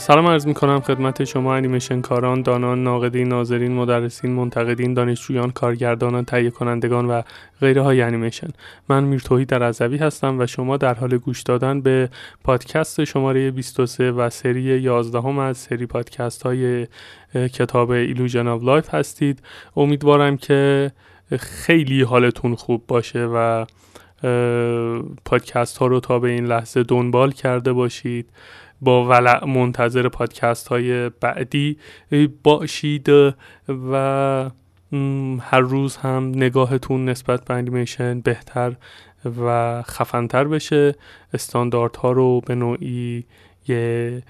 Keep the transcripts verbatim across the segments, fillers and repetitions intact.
سلام عرض میکنم خدمت شما انیمیشن کاران، دانان، ناقدین، ناظرین، مدرسین، منتقدین، دانشجویان، کارگردانان، تهیه کنندگان و غیره های انیمیشن. من میرتوحید رضوی هستم و شما در حال گوش دادن به پادکست شماره بیست و سه و سری یازده هم از سری پادکست های کتاب Illusion of Life هستید. امیدوارم که خیلی حالتون خوب باشه و پادکست ها رو تا به این لحظه دنبال کرده باشید. با ولع منتظر پادکست های بعدی باشید و هر روز هم نگاهتون نسبت به انیمیشن بهتر و خفن‌تر بشه، استانداردها رو به نوعی یه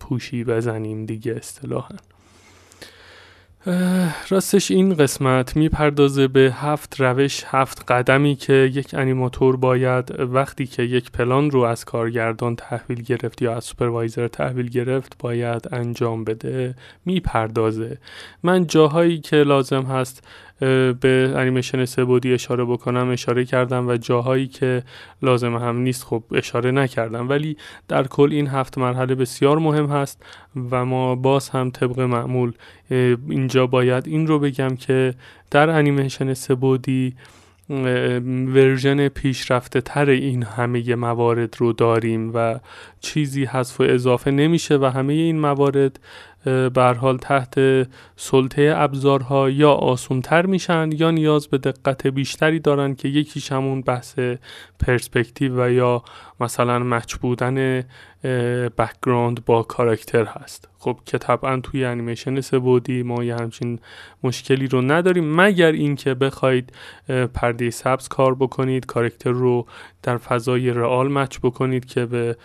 پوشی بزنیم دیگه اصطلاحاً. راستش این قسمت میپردازه به هفت روش، هفت قدمی که یک انیماتور باید وقتی که یک پلان رو از کارگردان تحویل گرفت یا از سوپروایزر تحویل گرفت باید انجام بده میپردازه. من جاهایی که لازم هست به انیمیشن سه بعدی اشاره بکنم اشاره کردم و جاهایی که لازم هم نیست خب اشاره نکردم، ولی در کل این هفت مرحله بسیار مهم هست و ما باز هم طبق معمول اینجا باید این رو بگم که در انیمیشن سه بعدی ورژن پیشرفته تر این همه موارد رو داریم و چیزی حذف و اضافه نمیشه و همه این موارد به هر حال تحت سلطه ابزارها یا آسان‌تر میشن یا نیاز به دقت بیشتری دارن که یکیش همون بحث پرسپکتیو و یا مثلا مچ بودن بک‌گراند با کاراکتر هست. خب که طبعا توی انیمیشن سه بعدی ما یه همچین مشکلی رو نداریم، مگر اینکه بخواید پرده سبز کار بکنید، کاراکتر رو در فضای رئال مچ بکنید که به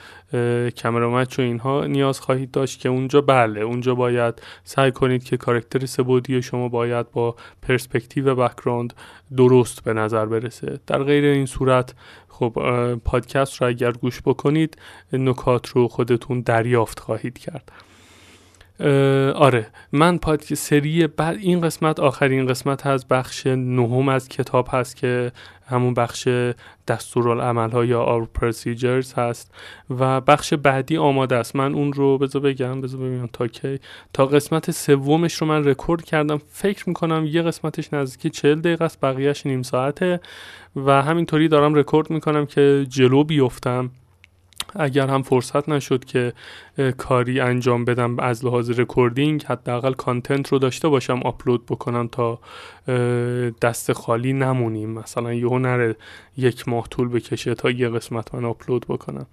کامرا مچ و اینها نیاز خواهید داشت که اونجا بله اونجا باید سعی کنید که کاراکتر سه بعدی شما باید با پرسپکتیو و بک‌گراند درست به نظر برسه. در غیر این صورت خب پادکست رو اگر گوش بکنید نکات رو خودتون دریافت خواهید کرد. آره من پادکست سری بعد این قسمت آخرین قسمت از بخش نهم از کتاب هست که همون بخش دستورالعمل ها یا Our Procedures هست و بخش بعدی آماده است. من اون رو بذار بگم بذار ببینم تا کی تا قسمت سومش رو من رکورد کردم، فکر میکنم یه قسمتش نزدیک چهل دقیقه است، بقیهش نیم ساعته و همینطوری دارم رکورد میکنم که جلو بیفتم. اگر هم فرصت نشد که کاری انجام بدم از لحاظ رکوردینگ حداقل کانتنت رو داشته باشم آپلود بکنم تا دست خالی نمونیم، مثلا یهو نره یک ماه طول بکشه تا یه قسمت من آپلود بکنم.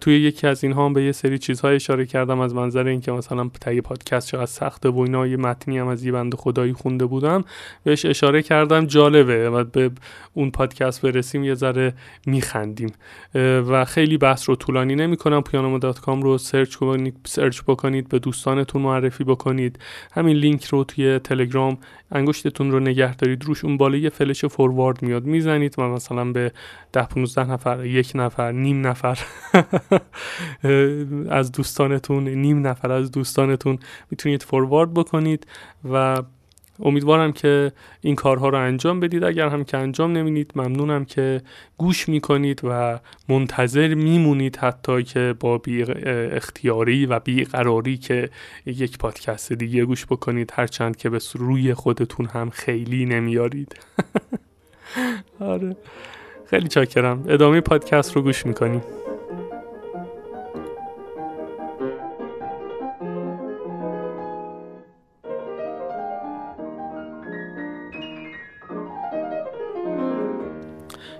توی یکی از اینها هم به یه سری چیزها اشاره کردم از منظر اینکه مثلا تهیه پادکست چقدر سخته و اینا، یه متنی هم از یه بنده خدایی خونده بودم بهش اشاره کردم، جالبه و به اون پادکست برسیم یه ذره میخندیم و خیلی بحث رو طولانی نمی‌کنم. پیانوما دات کام رو سرچ کنید سرچ بکنید به دوستانتون معرفی بکنید. همین لینک رو توی تلگرام انگشتتون رو نگه دارید روش، اون بالا یه فلش فوروارد میاد میزنید و مثلا به ده پانزده نفر، یک نفر، نیم نفر از دوستانتون نیم نفر از دوستانتون میتونید فوروارد بکنید و امیدوارم که این کارها رو انجام بدید. اگر هم که انجام نمیدید ممنونم که گوش میکنید و منتظر میمونید حتی که با بی اختیاری و بی قراری که یک پادکست دیگه گوش بکنید، هرچند که به روی خودتون هم خیلی نمیارید. آره خیلی چاکرم، ادامه پادکست رو گوش میکنیم.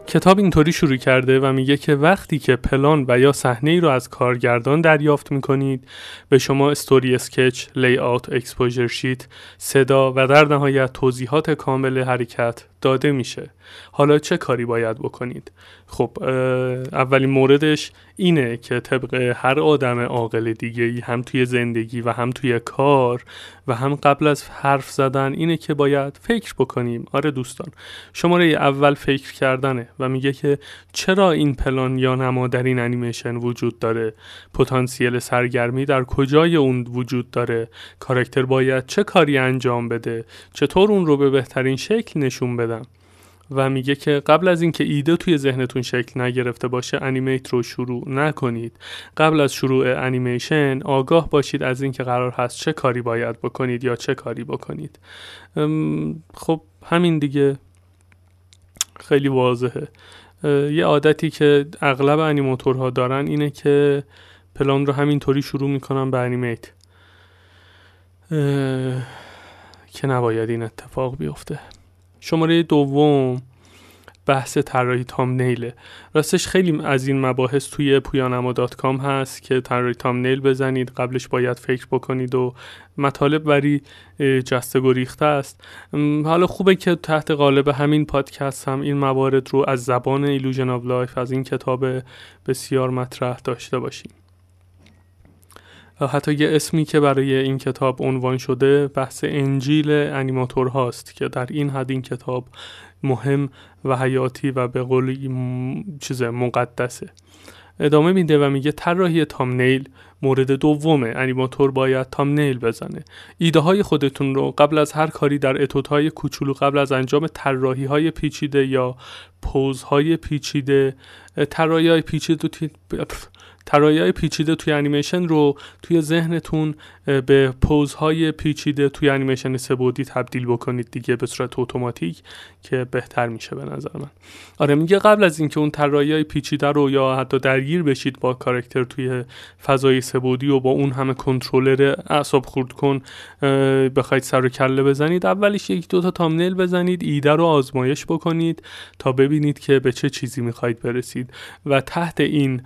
کتاب اینطوری شروع کرده و میگه که وقتی که پلان و یا صحنه‌ای رو از کارگردان دریافت میکنید به شما استوری اسکچ، لی آوت، اکسپوژر شیت، صدا و در نهایت توضیحات کامل حرکت داده میشه. حالا چه کاری باید بکنید؟ خب اولین موردش اینه که طبق هر آدم عاقل دیگه‌ای هم توی زندگی و هم توی کار و هم قبل از حرف زدن اینه که باید فکر بکنیم. آره دوستان، شماره اول فکر کردنه و میگه که چرا این پلان یا نما در این انیمیشن وجود داره، پتانسیل سرگرمی در کجای اون وجود داره، کاراکتر باید چه کاری انجام بده، چطور اون رو به بهترین شکل نشون بده. و میگه که قبل از اینکه ایده توی ذهنتون شکل نگرفته باشه انیمیت رو شروع نکنید. قبل از شروع انیمیشن آگاه باشید از اینکه قرار هست چه کاری باید بکنید یا چه کاری بکنید. خب همین دیگه خیلی واضحه. یه عادتی که اغلب انیماتورها دارن اینه که پلان رو همینطوری شروع میکنن به انیمیت، که نباید این اتفاق بیفته. شماره دوم بحث طراحی تامنیله. راستش خیلی از این مباحث توی پویانما دات کام هست که طراحی تامنیل بزنید، قبلش باید فکر بکنید و مطالب بری جسته گریخته است. حالا خوبه که تحت قالب همین پادکست هم این موارد رو از زبان ایلوژن آف لایف از این کتاب بسیار مطرح داشته باشیم. حتی یه اسمی که برای این کتاب عنوان شده بحث انجیل انیماتور هاست که در این حد این کتاب مهم و حیاتی و به قول چیز مقدسه. ادامه میده و میگه طراحی تامنیل مورد دومه. انیماتور باید تامنیل بزنه. ایده های خودتون رو قبل از هر کاری در اتوت‌های کوچولو، قبل از انجام طراحی های پیچیده یا پوز های پیچیده، طراحی های پیچیده تی... طراحی‌های پیچیده توی انیمیشن رو توی ذهنتون به پوزهای پیچیده توی انیمیشن سه‌بعدی تبدیل بکنید دیگه به صورت اتوماتیک، که بهتر میشه به نظر من. آره میگه قبل از اینکه اون طراحی‌های پیچیده رو یا حتی درگیر بشید با کاراکتر توی فضای سه‌بعدی و با اون همه کنترلر اعصاب خورد کن بخواید سر و کله بزنید، اولش یک دو تا تامنیل بزنید، ایده رو آزمایش بکنید تا ببینید که به چه چیزی می‌خواید برسید. و تحت این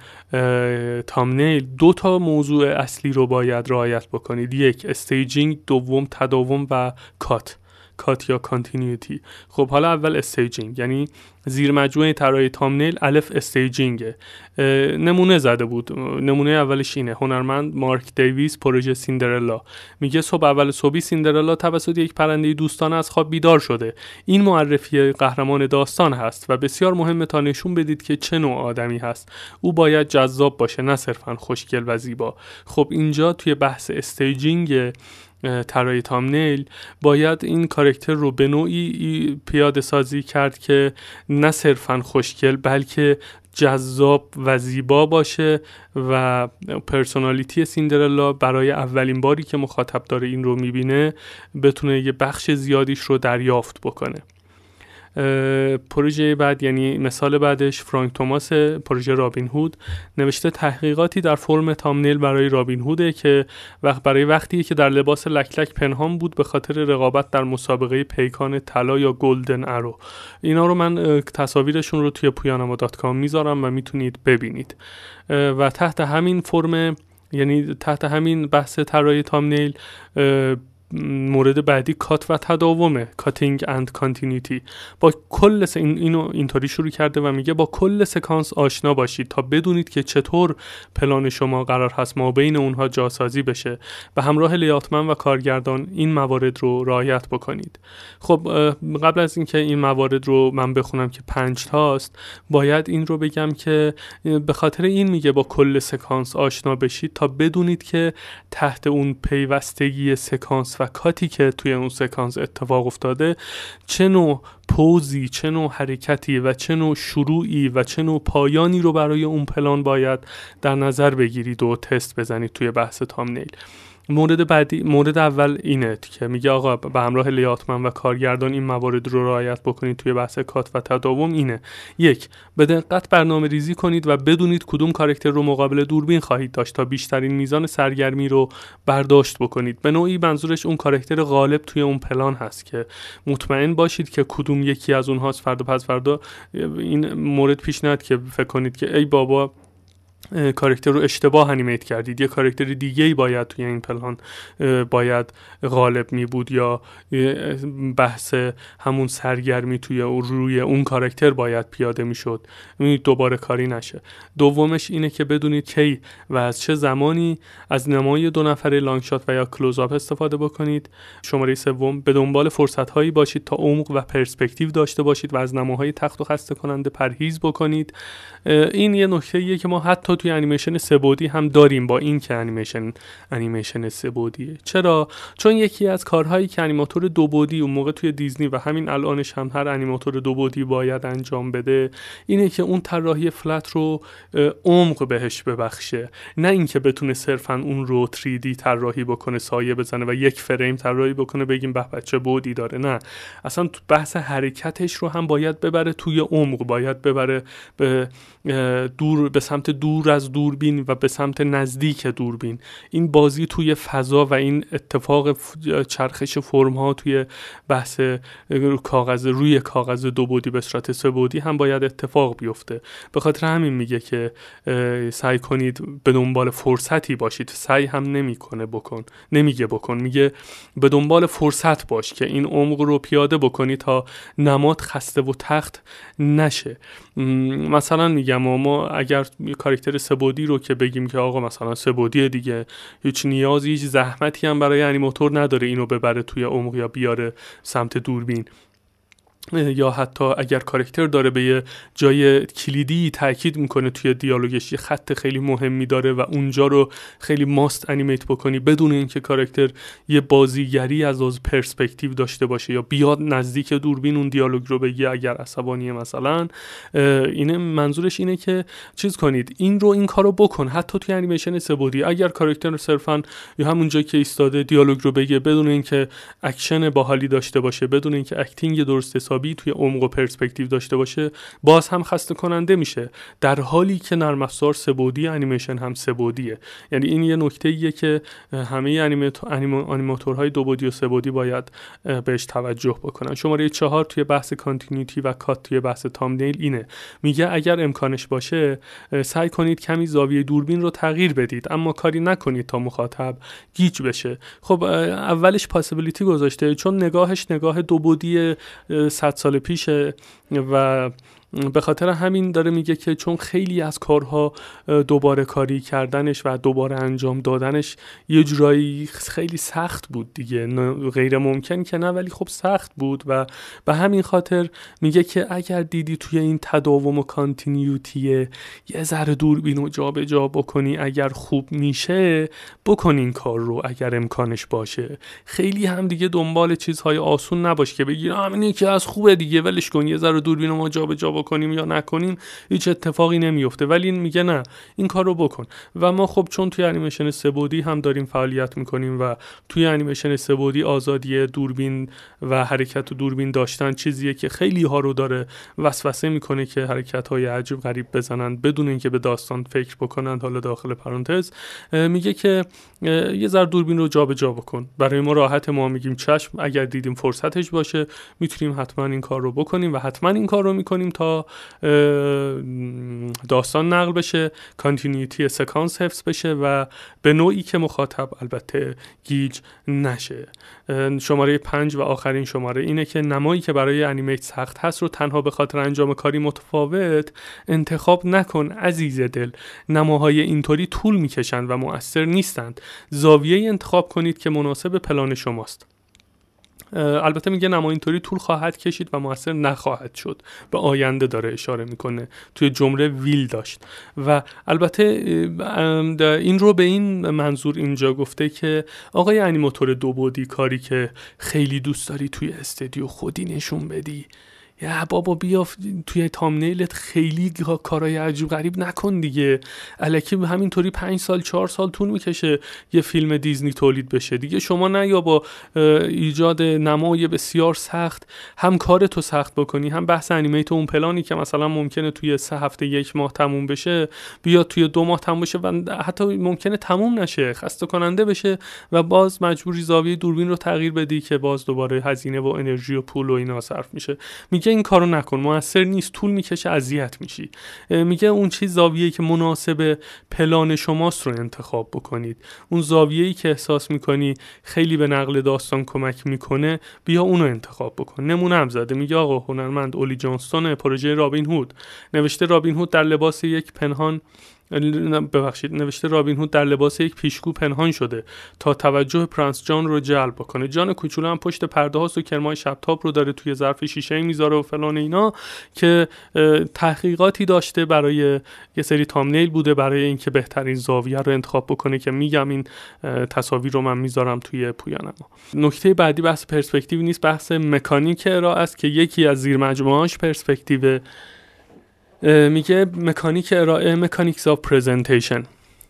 تامنیل دو تا موضوع اصلی رو باید رعایت بکنید. یک، استیجینگ. دوم، تداوم و کات کات یا کانتینیویتی. خب حالا اول استیجینگ، یعنی زیر مجموعه طراحی تامنیل الف استیجینگه. نمونه زده بود، نمونه اولش اینه. هنرمند مارک دیویس، پروژه سیندرلا. میگه صبح اول صبحی سیندرلا توسط یک پرنده دوستانه از خواب بیدار شده. این معرفی قهرمان داستان هست و بسیار مهمه تا نشون بدید که چه نوع آدمی هست. او باید جذاب باشه، نه صرفاً خوشگل و زیبا. خب اینجا توی بحث استیجینگ طراحی تامنیل باید این کاراکتر رو به نوعی پیاده سازی کرد که نه صرفاً خوشگل بلکه جذاب و زیبا باشه. و پرسونالیتی سیندرلا برای اولین باری که مخاطب داره این رو میبینه بتونه یه بخش زیادیش رو دریافت بکنه. پروژه بعد، یعنی مثال بعدش، فرانک توماس، پروژه رابین هود. نوشته تحقیقاتی در فرم تامنیل برای رابین هوده که وقت برای وقتی که در لباس لک لک پنهان بود به خاطر رقابت در مسابقه پیکان طلا یا گلدن ارو. اینا رو من تصاویرشون رو توی پویانما دات کام میذارم و میتونید ببینید. و تحت همین فرم، یعنی تحت همین بحث طراحی تامنیل، مورد بعدی کات و تداومه. کاتینگ اند کانتینیویتی. با کل س... این اینو اینطوری شروع کرده و میگه با کل سکانس آشنا باشید تا بدونید که چطور پلان شما قرار هست ما بین اونها جاسازی بشه. به همراه لیاتمن و کارگردان این موارد رو رعایت بکنید. خب قبل از اینکه این موارد رو من بخونم که پنج تاست، باید این رو بگم که به خاطر این میگه با کل سکانس آشنا بشید تا بدونید که تحت اون پیوستگی سکانس و کاتی که توی اون سکانس اتفاق افتاده چه نوع پوزی، چه نوع حرکتی و چه نوع شروعی و چه نوع پایانی رو برای اون پلان باید در نظر بگیرید و تست بزنید توی بحث تامنیل. مورد بعدی، مورد اول اینه که میگه آقا به همراه لیاتمن و کارگردان این موارد رو رعایت بکنید توی بحث کات و تداوم. اینه: یک، به دقت برنامه ریزی کنید و بدونید کدوم کاراکتر رو مقابل دوربین خواهید داشت تا بیشترین میزان سرگرمی رو برداشت بکنید. به نوعی منظورش اون کاراکتر غالب توی اون پلان هست که مطمئن باشید که کدوم یکی از اونهاست. فردا پس فردا این مورد پیش نیاد که فکر کنید که ای بابا کاراکتر رو اشتباه انیمیت کردید، یه کاراکتر دیگه‌ای باید توی این پلان باید غالب می بود، یا بحث همون سرگرمی توی روی اون کاراکتر باید پیاده می شد. دوباره کاری نشه. دومش اینه که بدونید کی و از چه زمانی از نمای دو نفره، لانگ شات و یا کلوزآپ استفاده بکنید. شماره سوم، به دنبال فرصت‌هایی باشید تا عمق و پرسپکتیو داشته باشید و از نماهای تخت و خسته کننده پرهیز بکنید. این یه نکته‌ایه که ما حتی رو توی انیمیشن سه‌بعدی هم داریم، با این که انیمیشن انیمیشن سه‌بعدیه. چرا؟ چون یکی از کارهایی که انیماتور دو بعدی اون موقع توی دیزنی و همین الانش هم هر انیماتور دو بعدی باید انجام بده اینه که اون طراحی فلت رو عمق بهش ببخشه، نه اینکه بتونه صرفاً اون رو تری دی طراحی بکنه، سایه بزنه و یک فریم طراحی بکنه بگیم به بچه بعدی داره. نه، اصلا بحث حرکتش رو هم باید ببره توی عمق، باید ببره به دور، به سمت دور از دوربین و به سمت نزدیک دوربین. این بازی توی فضا و این اتفاق چرخش فرم‌ها توی بحث کاغذ، روی کاغذ دو بعدی به صورت سه بعدی هم باید اتفاق بیفته. به خاطر همین میگه که سعی کنید به دنبال فرصتی باشید. سعی هم نمیکنه بکن، نمیگه بکن، میگه به دنبال فرصت باش که این عمق رو پیاده بکنی تا نماد خسته و تخت نشه. مثلا میگم ما اگر کاراکتر سه بعدی رو که بگیم که آقا مثلا سه بعدی دیگه، هیچ نیازی هیچ زحمتی هم برای انیماتور نداره اینو ببره توی عمق یا بیاره سمت دوربین، یا حتی اگر کاراکتر داره به یه جای کلیدی تاکید میکنه توی دیالوگش، یه خط خیلی مهمی داره و اونجا رو خیلی ماست انیمیت بکنی بدون اینکه کاراکتر یه بازیگری از از پرسپکتیو داشته باشه یا بیاد نزدیک دوربین اون دیالوگ رو بگه اگر عصبانیه مثلا. اینه منظورش، اینه که چیز کنید، این رو این کارو بکن حتی توی انیمیشن سه بعدی. اگر کاراکتر صرفا یا همون جایی که ایستاده دیالوگ رو بگه بدون اینکه اکشن باحالی داشته باشه، بدون اینکه اکتینگ درست توی عمق و پرسپکتیو داشته باشه، باز هم خسته کننده میشه، در حالی که نرم افزار سه‌بعدی، انیمیشن هم سه‌بعدیه. یعنی این یه نکته‌ایه که همه انیماتورهای دو بعدی و سه بعدی باید بهش توجه بکنن. شماره چهار توی بحث کانتینیوتی و کات توی بحث تامنیل اینه، میگه اگر امکانش باشه سعی کنید کمی زاویه دوربین رو تغییر بدید، اما کاری نکنید تا مخاطب گیج بشه. خب اولش پاسیبیلیتی گذاشته چون نگاهش نگاه دو بعدی صد سال پیشه و به خاطر همین داره میگه که چون خیلی از کارها دوباره کاری کردنش و دوباره انجام دادنش یه جورایی خیلی سخت بود دیگه، غیر ممکن که نه ولی خب سخت بود و به همین خاطر میگه که اگر دیدی توی این تداوم و کانتینیوتی یه ذره دوربین رو جا به جا بکنی، اگر خوب میشه بکن این کار رو اگر امکانش باشه. خیلی هم دیگه دنبال چیزهای آسون نباش که بگی همینی که از خوبه دیگه ولش کن، یه ذره دوربین رو ما جا به جا بکنیم یا نکنیم هیچ اتفاقی نمیفته، ولی این میگه نه این کار رو بکن. و ما خب چون توی انیمیشن سه بعدی هم داریم فعالیت میکنیم و توی انیمیشن سه بعدی آزادی دوربین و حرکت دوربین داشتن چیزیه که خیلی ها رو داره وسوسه میکنه که حرکت های عجیب غریب بزنن بدون اینکه به داستان فکر بکنن. حالا داخل پرانتز میگه که یه ذره دوربین رو جابجا بکن، برای ما راحت، ما میگیم چشم، اگر دیدیم فرصتش باشه میتونیم حتما این کار رو بکنیم و حتما این کار رو میکنیم تا داستان نقل بشه، کانتینیوتی سکانس حفظ بشه و به نوعی که مخاطب البته گیج نشه. شماره پنج و آخرین شماره اینه که نمایی که برای انیمیت سخت هست رو تنها به خاطر انجام کاری متفاوت انتخاب نکن عزیز دل، نماهای اینطوری طول میکشن و مؤثر نیستند، زاویه انتخاب کنید که مناسب پلان شماست. البته میگه نما اینطوری طول خواهد کشید و مؤثر نخواهد شد، به آینده داره اشاره میکنه، توی جمله ویل داشت. و البته این رو به این منظور اینجا گفته که آقای انیماتور دو بعدی، کاری که خیلی دوست داری توی استدیو خودی نشون بدی، یا بابا بیا توی تامنیلت خیلی کارهای عجیب غریب نکن دیگه، الکی همینطوری پنج سال چهار سال طول میکشه یه فیلم دیزنی تولید بشه دیگه. شما نه یا با ایجاد نمای بسیار سخت هم کارتو سخت بکنی، هم بحث انیمیت اون پلانی که مثلا ممکنه توی سه هفته یک ماه تموم بشه بیاد توی دو ماه تموم بشه و حتی ممکنه تموم نشه، خسته کننده بشه و باز مجبوری زاویه دوربین رو تغییر بدی که باز دوباره هزینه و انرژی و پول و اینا صرف میشه. می این کارو نکن، موثر نیست، طول میکشه، اذیت میشی. میگه اون چیز زاویه‌ای که مناسب پلان شماست رو انتخاب بکنید، اون زاویه‌ای که احساس میکنی خیلی به نقل داستان کمک میکنه بیا اونو انتخاب بکن. نمونه هم زده، میگه آقا هنرمند اولی جانستون پروژه رابین هود نوشته رابین هود در لباس یک پنهان ببخشید نوشته رابین هود در لباس یک پیشگو پنهان شده تا توجه پرنس جان رو جلب کنه. جان کوچولو هم پشت پرده هاست و کرمای شب تاپ رو داره توی ظرف شیشه میذاره و فلان اینا، که تحقیقاتی داشته برای یه سری تامنیل بوده برای اینکه بهترین زاویه رو انتخاب بکنه، که میگم این تصاویر رو من میذارم توی پویانما. نکته بعدی بحث پرسپکتیو نیست، بحث مکانیک ارائه است که یکی از زیرمجموعه‌اش پرسپکتیو. میگه مکانیک ارائه، مکانیکس آف پرزنتیشن،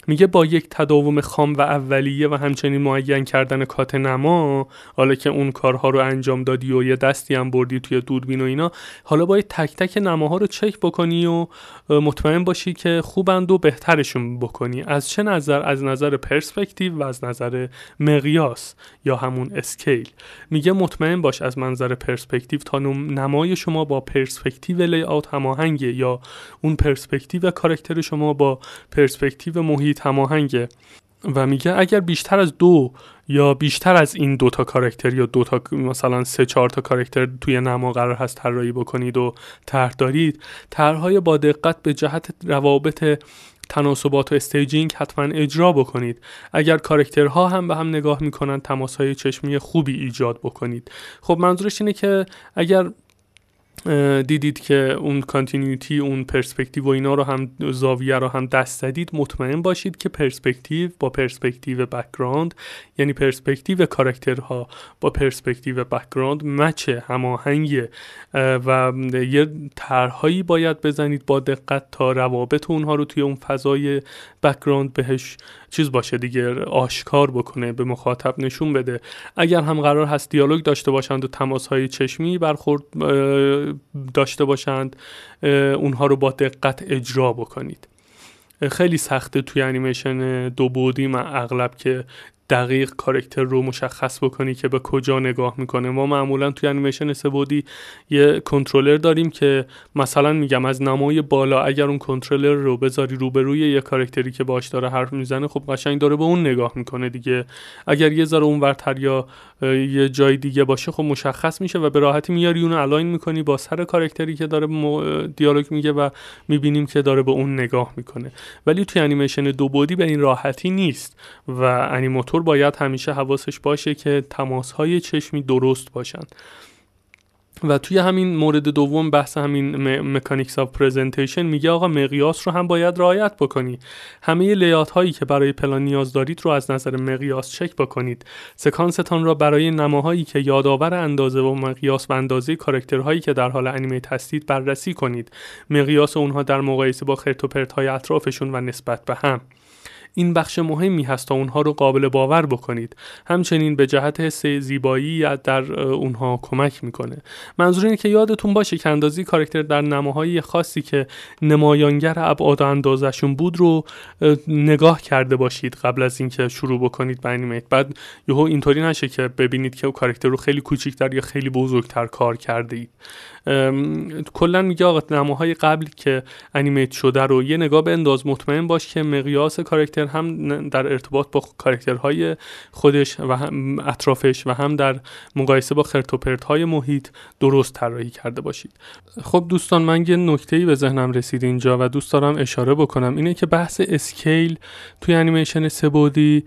میگه با یک تداوم خام و اولیه و همچنین معین کردن کات نما، حالا که اون کارها رو انجام دادی و یه دستی هم بردی توی دوربین و اینا، حالا باید تک تک نماها رو چک بکنی و مطمئن باشی که خوبند و بهترشون بکنی. از چه نظر؟ از نظر پرسپکتیو و از نظر مقیاس یا همون اسکیل. میگه مطمئن باش از منظر پرسپکتیو تا نمای شما با پرسپکتیو لی آوت هماهنگ، یا اون پرسپکتیو کاراکتر شما با پرسپکتیو محیط هماهنگه. و میگه اگر بیشتر از دو یا بیشتر از این دوتا کاراکتر یا دوتا مثلا سه چهار تا کاراکتر توی نما قرار هست طراحی بکنید و طرح دارید، طرح‌های با دقت به جهت روابط تناسبات و استیجینگ حتما اجرا بکنید. اگر کاراکترها هم به هم نگاه میکنن تماس‌های چشمی خوبی ایجاد بکنید. خب منظورش اینه که اگر دیدید که اون کانتینیویتی، اون پرسپکتیو و اینا رو هم، زاویه رو هم دست زدید، مطمئن باشید که پرسپکتیو با پرسپکتیو بک‌گراند، یعنی پرسپکتیو کاراکترها با پرسپکتیو بک‌گراند مچه، هماهنگه و یه طرح‌هایی باید بزنید با دقت تا روابط اونها رو توی اون فضای بک‌گراند بهش چیز باشه دیگه، آشکار بکنه، به مخاطب نشون بده. اگر هم قرار هست دیالوگ داشته باشند و تماس‌های چشمی برخورد داشته باشند، اونها رو با دقت اجرا بکنید. خیلی سخته توی انیمیشن دو بعدی من اغلب که دقیق کاراکتر رو مشخص بکنی که به کجا نگاه میکنه. ما معمولا توی انیمیشن سه بعدی یه کنترلر داریم که مثلا میگم از نمای بالا اگر اون کنترلر رو بذاری روبروی یه کاراکتری که باش داره حرف میزنه، خب قشنگ داره به اون نگاه میکنه دیگه. اگر یه ذره اونورتر یا یه جای دیگه باشه خب مشخص میشه و به راحتی میاری اون الاین میکنی با سر کاراکتری که داره دیالوگ میگه و میبینیم که داره به اون نگاه میکنه. ولی توی انیمیشن دو بعدی به این راحتی نیست و انیماتور باید همیشه حواسش باشه که تماس‌های چشمی درست باشن. و توی همین مورد دوم بحث همین مکانیکس آف پرزنتیشن، میگه آقا مقیاس رو هم باید رعایت بکنی. همه لیات هایی که برای پلان نیاز دارید رو از نظر مقیاس چک بکنید. سکانستان را برای نماهایی که یادآور اندازه و مقیاس و اندازه کاراکترهایی که در حال انیمیت هستید بررسی کنید. مقیاس اونها در مقایسه با خرت و پرت های اطرافشون و نسبت به هم، این بخش مهمی هست تا اونها رو قابل باور بکنید. همچنین به جهت حس زیبایی در اونها کمک میکنه. منظور اینه که یادتون باشه که اندازی کاراکتر در نماهای خاصی که نمایانگر ابعاد و اندازشون بود رو نگاه کرده باشید قبل از اینکه شروع بکنید به انیمیت. بعد یهو اینطوری نشه که ببینید که کاراکتر رو خیلی کوچیک‌تر یا خیلی بزرگتر کار کرده اید. کلا میگه آقا نماهای قبل که انیمیت شده رو یه نگاه بنداز، مطمئن باش که مقیاس کاراکتر هم در ارتباط با کاراکترهای خودش و هم اطرافش و هم در مقایسه با خرت و پرت‌های محیط درست طراحی کرده باشید. خب دوستان، من یه نکته‌ای به ذهنم رسید اینجا و دوست دارم اشاره بکنم، اینه که بحث اسکیل توی انیمیشن سه بعدی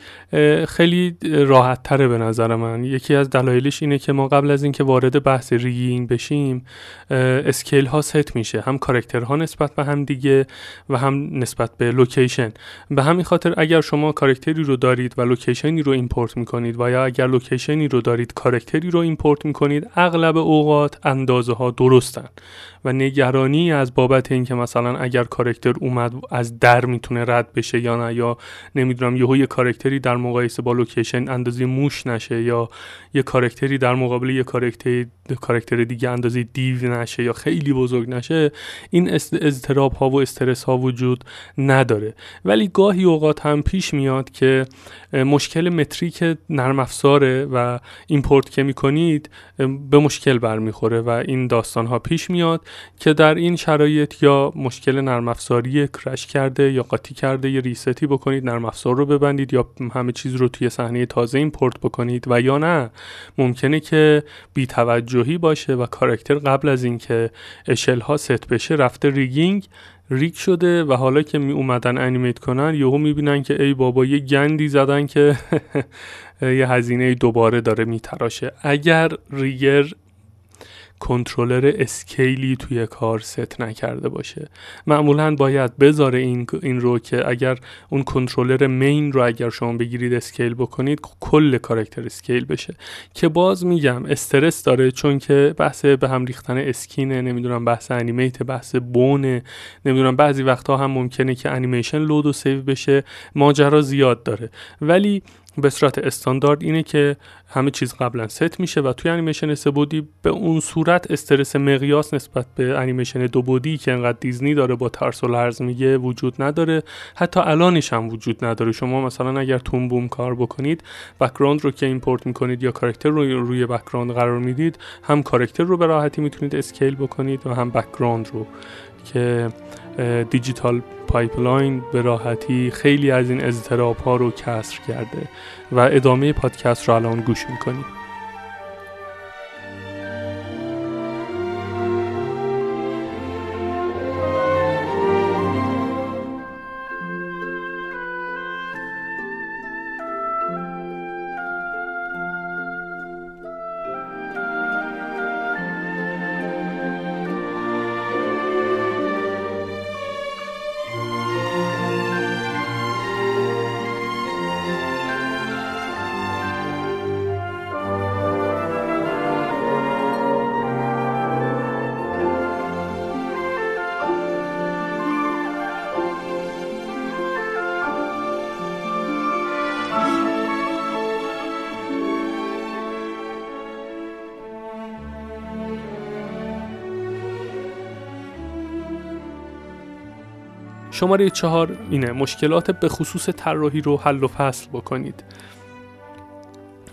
خیلی راحت‌تره به نظر من. یکی از دلایلش اینه که ما قبل از اینکه وارد بحث ریگینگ بشیم اسکیل ها ست میشه، هم کاراکترها نسبت به هم دیگه و هم نسبت به لوکیشن. به همین خاطر اگر شما کاراکتری رو دارید و لوکیشنی رو ایمپورت میکنید و یا اگر لوکیشنی رو دارید کاراکتری رو ایمپورت میکنید، اغلب اوقات اندازه ها درستن و نگرانی از بابت اینکه مثلا اگر کاراکتر اومد از در میتونه رد بشه یا نه، یا نمیدونم یهو یه کاراکتری در مقایسه با لوکیشن اندازه موش نشه، یا یه کاراکتری در مقابل یه کاراکتر کاراکتر دیگه اندازه دیو نشه یا خیلی بزرگ نشه، این اضطراب ها و استرس ها وجود نداره. ولی گاهی اوقات هم پیش میاد که مشکل متریک نرم افزاره و ایمپورت که میکنید به مشکل برمیخوره و این داستان ها پیش میاد که در این شرایط یا مشکل نرم افزاری کرش کرده یا قاطی کرده یا ریستی بکنید، نرم افزار رو ببندید یا همه چیز رو توی صحنه تازه ایمپورت بکنید، و یا نه ممکنه که بی توجهی باشه و کاراکتر قبل از اینکه اشل ها ست بشه رفته ریگینگ ریک شده و حالا که می اومدن انیمیت کنن یهو میبینن که ای بابا یه گندی زدن که یه هزینه دوباره داره میتراشه. اگر ریگر کنترلر اسکیلی توی کار ست نکرده باشه، معمولا باید بذاره این این رو که اگر اون کنترلر مین رو اگر شما بگیرید اسکیل بکنید کل کاراکتر اسکیل بشه، که باز میگم استرس داره چون که بحث به هم ریختن اسکینه، نمیدونم بحث انیمیت، بحث بونه، نمیدونم بعضی وقتا هم ممکنه که انیمیشن لود و سیو بشه، ماجرا زیاد داره. ولی به صورت استاندارد اینه که همه چیز قبلا ست میشه و توی انیمیشن سه بعدی به اون صورت استرس مقیاس نسبت به انیمیشن دو بعدی که انقدر دیزنی داره با ترس و لرز میگه وجود نداره. حتی الانش هم وجود نداره. شما مثلا اگر توم بوم کار بکنید، بک‌گراند رو که ایمپورت میکنید یا کاراکتر رو روی بک‌گراند قرار میدید، هم کاراکتر رو به راحتی میتونید اسکیل بکنید و هم بک‌گراند رو، که دیجیتال پایپلاین به راحتی خیلی از این اضطراب ها رو کسر کرده. و ادامه پادکست رو الان گوش میکنیم. شماره چهار اینه: مشکلات به خصوص طراحی رو حل و فصل بکنید.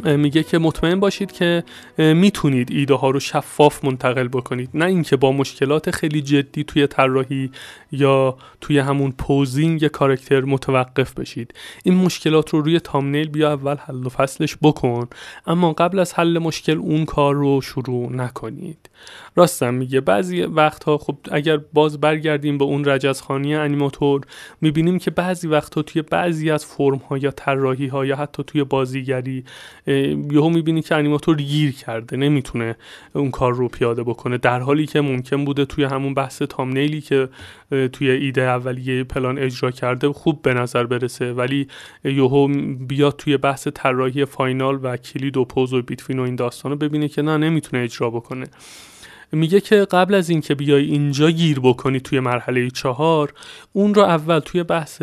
میگه که مطمئن باشید که میتونید ایده ها رو شفاف منتقل بکنید، نه اینکه با مشکلات خیلی جدی توی طراحی یا توی همون پوزینگ کاراکتر متوقف بشید. این مشکلات رو روی تامنیل بیا اول حل و فصلش بکن، اما قبل از حل مشکل اون کار رو شروع نکنید. راستم میگه بعضی وقتها، خب اگر باز برگردیم به اون رجزخانی انیماتور، میبینیم که بعضی وقتها توی بعضی از فرم ها یا طراحی ها یا حتی توی بازیگری یهو میبینی که انیماتور گیر کرده، نمیتونه اون کار رو پیاده بکنه، در حالی که ممکن بوده توی همون بحث تامنیلی که توی ایده اولیه پلان اجرا کرده خوب به نظر برسه، ولی یهو بیاد توی بحث طراحی فاینال و کلید و پوز و بیتوین و این داستانو ببینه که نه، نمیتونه اجرا بکنه. میگه که قبل از این که بیای اینجا گیر بکنی توی مرحله چهار، اون رو اول توی بحث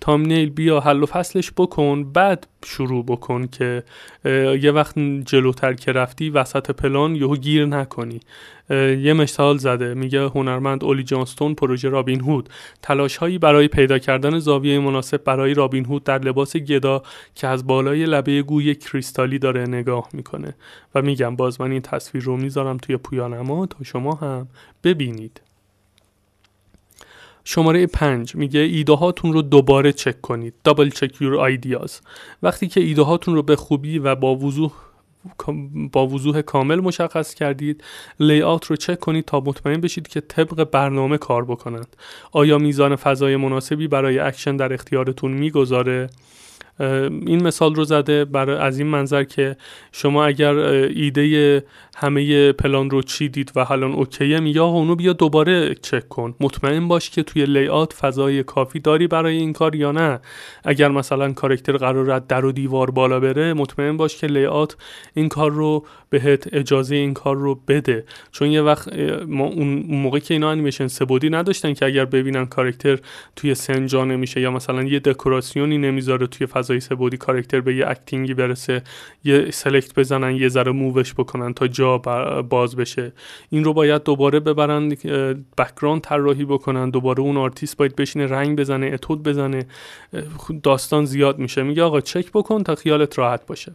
تامنیل بیا حل و فصلش بکن، بعد شروع بکن که یه وقت جلوتر که رفتی وسط پلان یهو گیر نکنی. یه مثال زده، میگه هنرمند اولی جانستون پروژه رابین هود، تلاش‌هایی برای پیدا کردن زاویه مناسب برای رابین هود در لباس گدا که از بالای لبه گوی کریستالی داره نگاه میکنه. و میگم باز من این تصویر رو میذارم توی پویانما تا شما هم ببینید. شماره پنج میگه ایده هاتون رو دوباره چک کنید. دابل چک یور آیدیاز. وقتی که ایده هاتون رو به خوبی و با وضوح با وضوح کامل مشخص کردید، لی آوت رو چک کنید تا مطمئن بشید که طبق برنامه کار بکنند. آیا میزان فضای مناسبی برای اکشن در اختیارتون میگذاره؟ این مثال رو زده برای از این منظر که شما اگر ایده همه پلان رو چیدید و حالا اوکیه، میگه اونو بیا دوباره چک کن، مطمئن باش که توی لی‌آوت فضای کافی داری برای این کار یا نه. اگر مثلا کاراکتر قراره در و دیوار بالا بره، مطمئن باش که لی‌آوت این کار رو بهت اجازه این کار رو بده، چون یه وقت ما اون موقع که اینا انیمیشن سه بعدی نداشتن که اگر ببینن کاراکتر توی سن جا نمیشه یا مثلا یه دکوراسیونی نمیذاره توی فضای سه بعدی کاراکتر به یه اکتینگی برسه، یه سلکت بزنن یه ذره مووش بکنن تا جا باز بشه، این رو باید دوباره ببرن بک‌گراند طراحی بکنن، دوباره اون آرتیست باید بشینه رنگ بزنه، اتود بزنه، داستان زیاد میشه. میگه آقا چک بکن تا خیالت راحت باشه.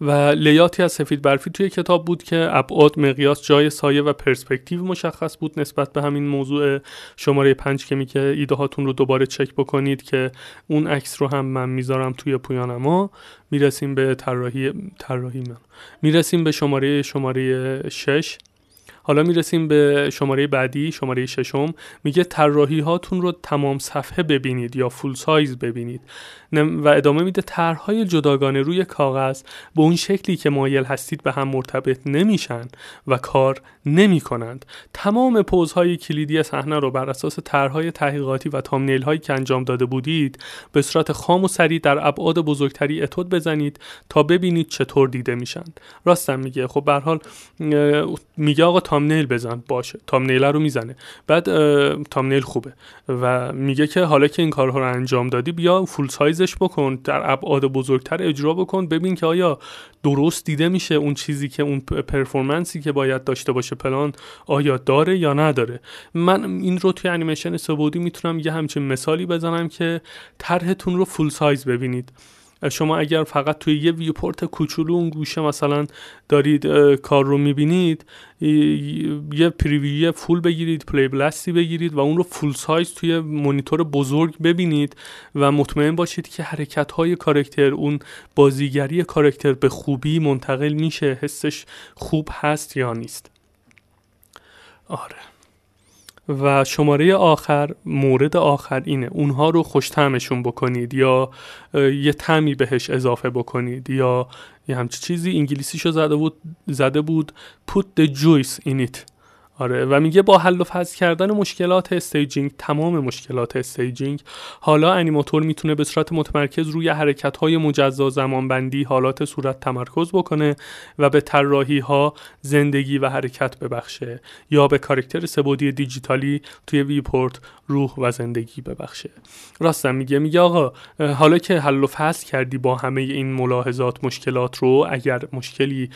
و لیاتی از سفید برفی توی کتاب بود که ابعاد، مقیاس، جای سایه و پرسپکتیو مشخص بود نسبت به همین موضوع شماره پنج که میگه ایده هاتون رو دوباره چک بکنید، که اون عکس رو هم من میذارم توی پویانما. میرسیم به طراحی طراحی من میرسیم به شماره شماره شش: حالا میرسیم به شماره بعدی، شماره ششم، میگه طراحی هاتون رو تمام صفحه ببینید یا فول سایز ببینید و ادامه میده طرح‌های جداگانه روی کاغذ به اون شکلی که مایل هستید به هم مرتبط نمیشن و کار نمیکنند. تمام پوزهای کلیدی صحنه رو بر اساس طرح‌های تحقیقاتی و تامنیل هایی که انجام داده بودید به صورت خام و سریع در ابعاد بزرگتری اتود بزنید تا ببینید چطور دیده میشن. راستم میگه. خب به هر حال میگه آقا تامنیل بزن، باشه تامنیل رو میزنه، بعد تامنیل خوبه و میگه که حالا که این کارها رو انجام دادی بیا فول سایزش بکن، در ابعاد بزرگتر اجرا بکن، ببین که آیا درست دیده میشه اون چیزی که اون پرفورمنسی که باید داشته باشه پلان آیا داره یا نداره. من این رو توی انیمیشن سه‌بعدی میتونم یه همچین مثالی بزنم که طرحتون رو فول سایز ببینید. شما اگر فقط توی یه ویوپورت کوچولو اون گوشه مثلا دارید کار رو میبینید، یه پریویو فول بگیرید، پلی بلستی بگیرید و اون رو فول سایز توی مانیتور بزرگ ببینید و مطمئن باشید که حرکت‌های کاراکتر، اون بازیگری کاراکتر به خوبی منتقل میشه، حسش خوب هست یا نیست. آره و شماره آخر، مورد آخر اینه اونها رو خوش طعمشون بکنید یا یه طعمی بهش اضافه بکنید یا یه همچین چیزی انگلیسیشو زده بود زده بود put the juice in it. آره و میگه با حل و فصل کردن مشکلات استیجینگ، تمام مشکلات استیجینگ، حالا انیماتور میتونه به صورت متمرکز روی حرکت‌های مجزا، زمانبندی، حالات صورت تمرکز بکنه و به طراحی‌ها زندگی و حرکت ببخشه یا به کاراکتر سه‌بعدی دیجیتالی توی ویپورت روح و زندگی ببخشه. راستم میگه میگه آقا حالا که حل و فصل کردی با همه این ملاحظات مشکلات رو، اگر مشکلی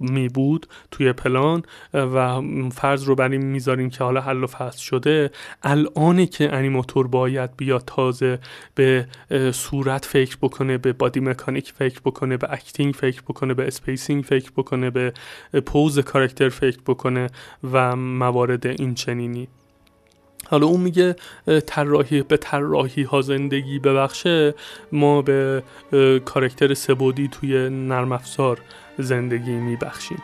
می بود توی پلان و فرض رو بریم میذاریم که حالا حل و فصل شده، الانه که انیماتور باید بیاد تازه به صورت فکر بکنه، به بادی مکانیک فکر بکنه، به اکتینگ فکر بکنه، به اسپیسینگ فکر بکنه، به پوز کاراکتر فکر بکنه و موارد این چنینی. حالا اون میگه طراحی به طراحی ها زندگی ببخشه، ما به کاراکتر سه‌بعدی توی نرم افزار زندگی میبخشیم.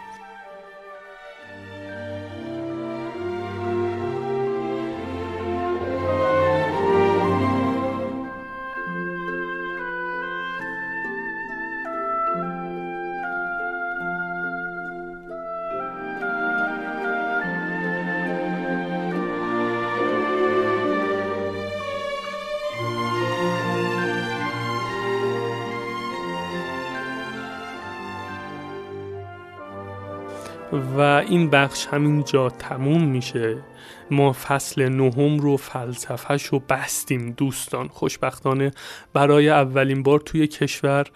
و این بخش همینجا تموم میشه. ما فصل نهم رو، فلسفه‌ش رو بستیم دوستان. خوشبختانه برای اولین بار توی کشور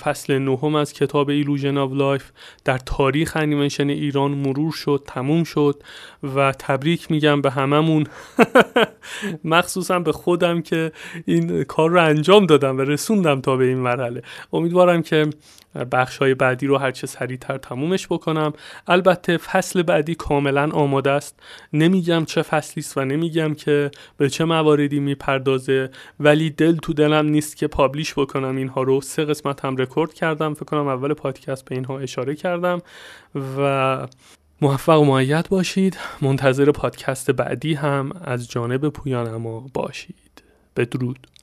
فصل نهم از کتاب ایلوژن آف لایف در تاریخ انیمیشن ایران مرور شد، تموم شد و تبریک میگم به هممون مخصوصا به خودم که این کار رو انجام دادم و رسوندم تا به این مرحله. امیدوارم که بخش‌های بعدی رو هرچه سریع‌تر تمومش بکنم. البته فصل بعدی کاملا آماده است، نمیگم چه فصلیست و نمیگم که به چه مواردی میپردازه، ولی دل تو دلم نیست که پابلیش بکنم. اینها رو سه قسمت هم رکورد کردم، فکر کنم اول پادکست به اینها اشاره کردم و موفق و مؤید باشید. منتظر پادکست بعدی هم از جانب پویان ما باشید. بدرود.